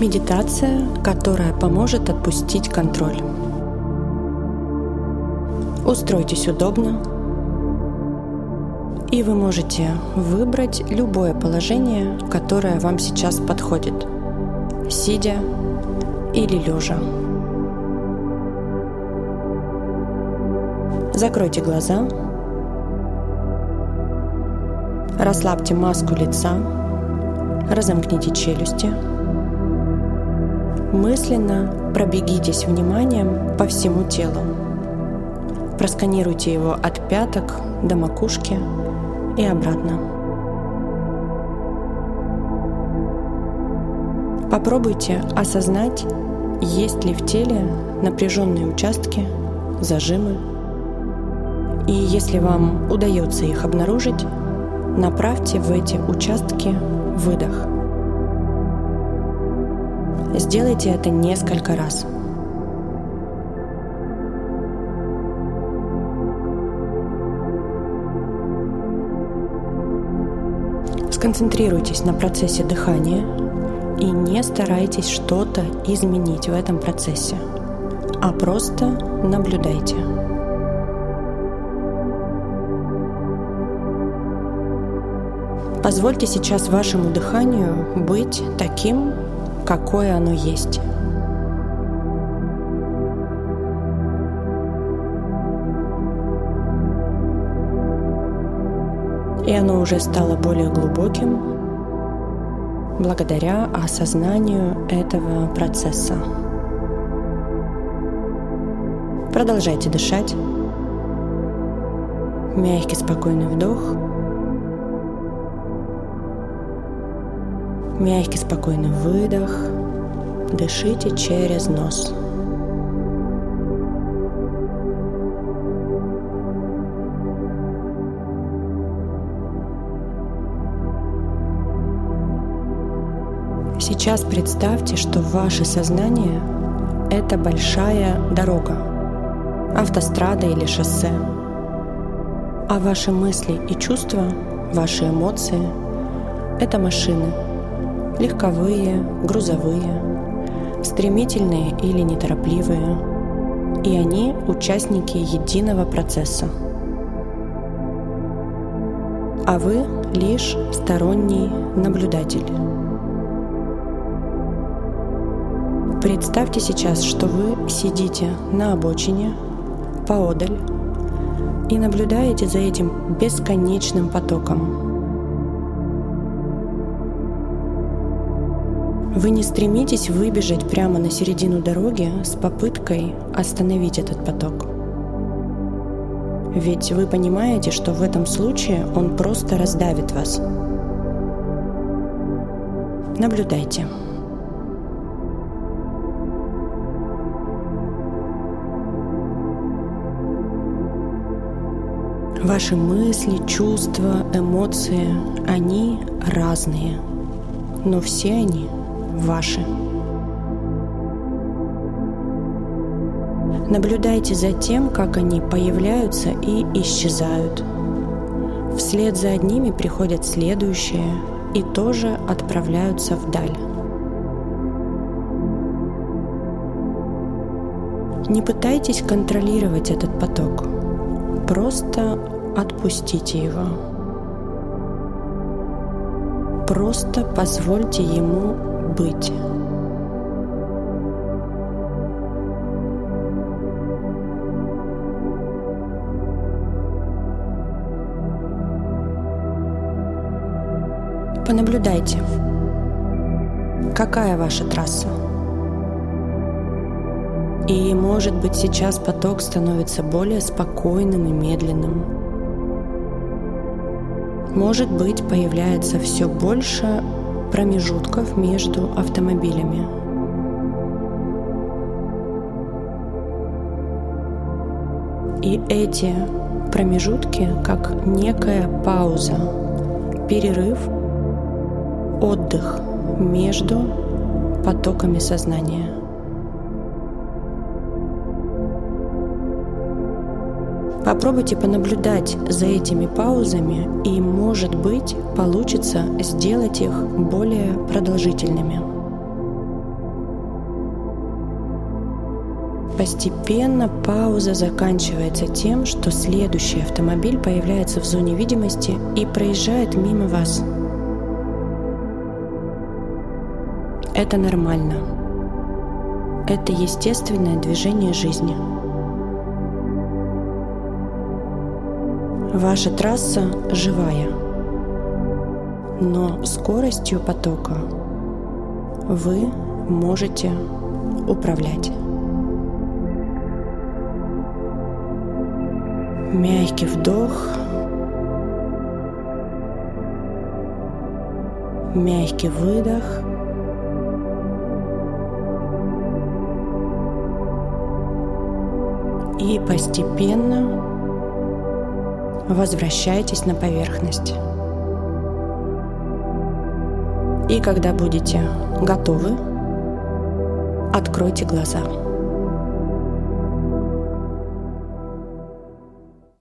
Медитация, которая поможет отпустить контроль. Устройтесь удобно, и вы можете выбрать любое положение, которое вам сейчас подходит, сидя или лежа. Закройте глаза, расслабьте маску лица, разомкните челюсти. Мысленно пробегитесь вниманием по всему телу. Просканируйте его от пяток до макушки и обратно. Попробуйте осознать, есть ли в теле напряженные участки, зажимы. И если вам удается их обнаружить, направьте в эти участки выдох. Сделайте это несколько раз. Сконцентрируйтесь на процессе дыхания и не старайтесь что-то изменить в этом процессе, а просто наблюдайте. Позвольте сейчас вашему дыханию быть таким, какое оно есть. И оно уже стало более глубоким благодаря осознанию этого процесса. Продолжайте дышать. Мягкий, спокойный вдох. Мягкий, спокойный выдох. Дышите через нос. Сейчас представьте, что ваше сознание — это большая дорога, автострада или шоссе, а ваши мысли и чувства, ваши эмоции — это машины. Легковые, грузовые, стремительные или неторопливые, и они участники единого процесса. А вы лишь сторонний наблюдатель. Представьте сейчас, что вы сидите на обочине, поодаль, и наблюдаете за этим бесконечным потоком. Вы не стремитесь выбежать прямо на середину дороги с попыткой остановить этот поток. Ведь вы понимаете, что в этом случае он просто раздавит вас. Наблюдайте. Ваши мысли, чувства, эмоции, они разные, но все они ваши. Наблюдайте за тем, как они появляются и исчезают. Вслед за одними приходят следующие и тоже отправляются вдаль. Не пытайтесь контролировать этот поток, просто отпустите его. Просто позвольте ему быть. Понаблюдайте, какая ваша трасса. И, может быть, сейчас поток становится более спокойным и медленным. Может быть, появляется все больше промежутков между автомобилями. И эти промежутки как некая пауза, перерыв, отдых между потоками сознания. Попробуйте понаблюдать за этими паузами, и, может быть, получится сделать их более продолжительными. Постепенно пауза заканчивается тем, что следующий автомобиль появляется в зоне видимости и проезжает мимо вас. Это нормально. Это естественное движение жизни. Ваша трасса живая, но скоростью потока вы можете управлять. Мягкий вдох, мягкий выдох. И постепенно возвращайтесь на поверхность. И когда будете готовы, откройте глаза.